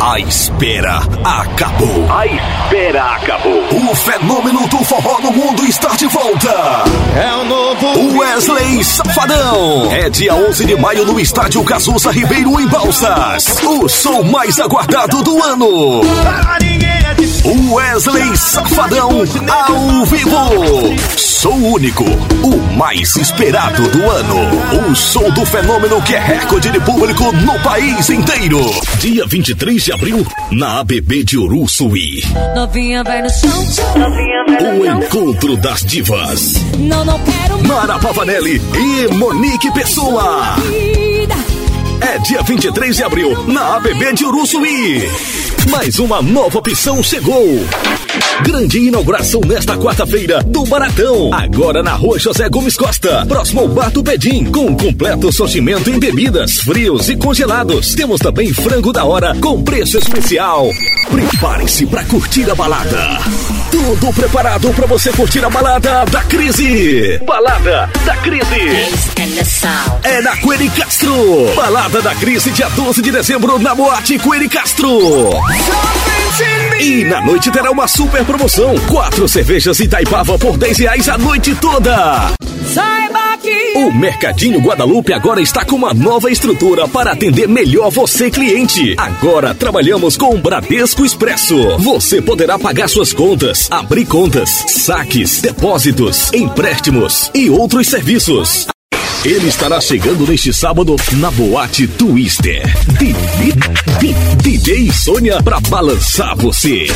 A espera acabou. A espera acabou. O fenômeno do forró no mundo está de volta. É o novo Wesley Safadão. É dia 11 de maio no estádio Cazuza Ribeiro em Balsas. O som mais aguardado do ano. O Wesley Safadão ao vivo. Sou único, o mais esperado do ano. O som do fenômeno que é recorde de público no país inteiro. Dia 23 de abril, na ABB de Uruçuí. Novinha vai no chão. O encontro das divas. Não quero mais. Mara Pavanelly e Monique Pessoa. É dia 23 de abril, na ABB de Uruçuí. Mais uma nova opção chegou. Grande inauguração nesta quarta-feira do Baratão, agora na rua José Gomes Costa, próximo ao bar do Pedim, com um completo sortimento em bebidas, frios e congelados. Temos também frango da hora com preço especial. Prepare-se para curtir a balada. Tudo preparado para você curtir a balada da crise. Balada da crise é na Coeli Castro. Balada da crise, dia 12 de dezembro, na boate Coeli Castro. E na noite terá uma super promoção, 4 cervejas Itaipava por R$10 a noite toda. Saiba que o Mercadinho Guadalupe agora está com uma nova estrutura para atender melhor você, cliente. Agora trabalhamos com o Bradesco Expresso. Você poderá pagar suas contas, abrir contas, saques, depósitos, empréstimos e outros serviços. Ele estará chegando neste sábado na boate Twister. DJ Sônia pra balançar você.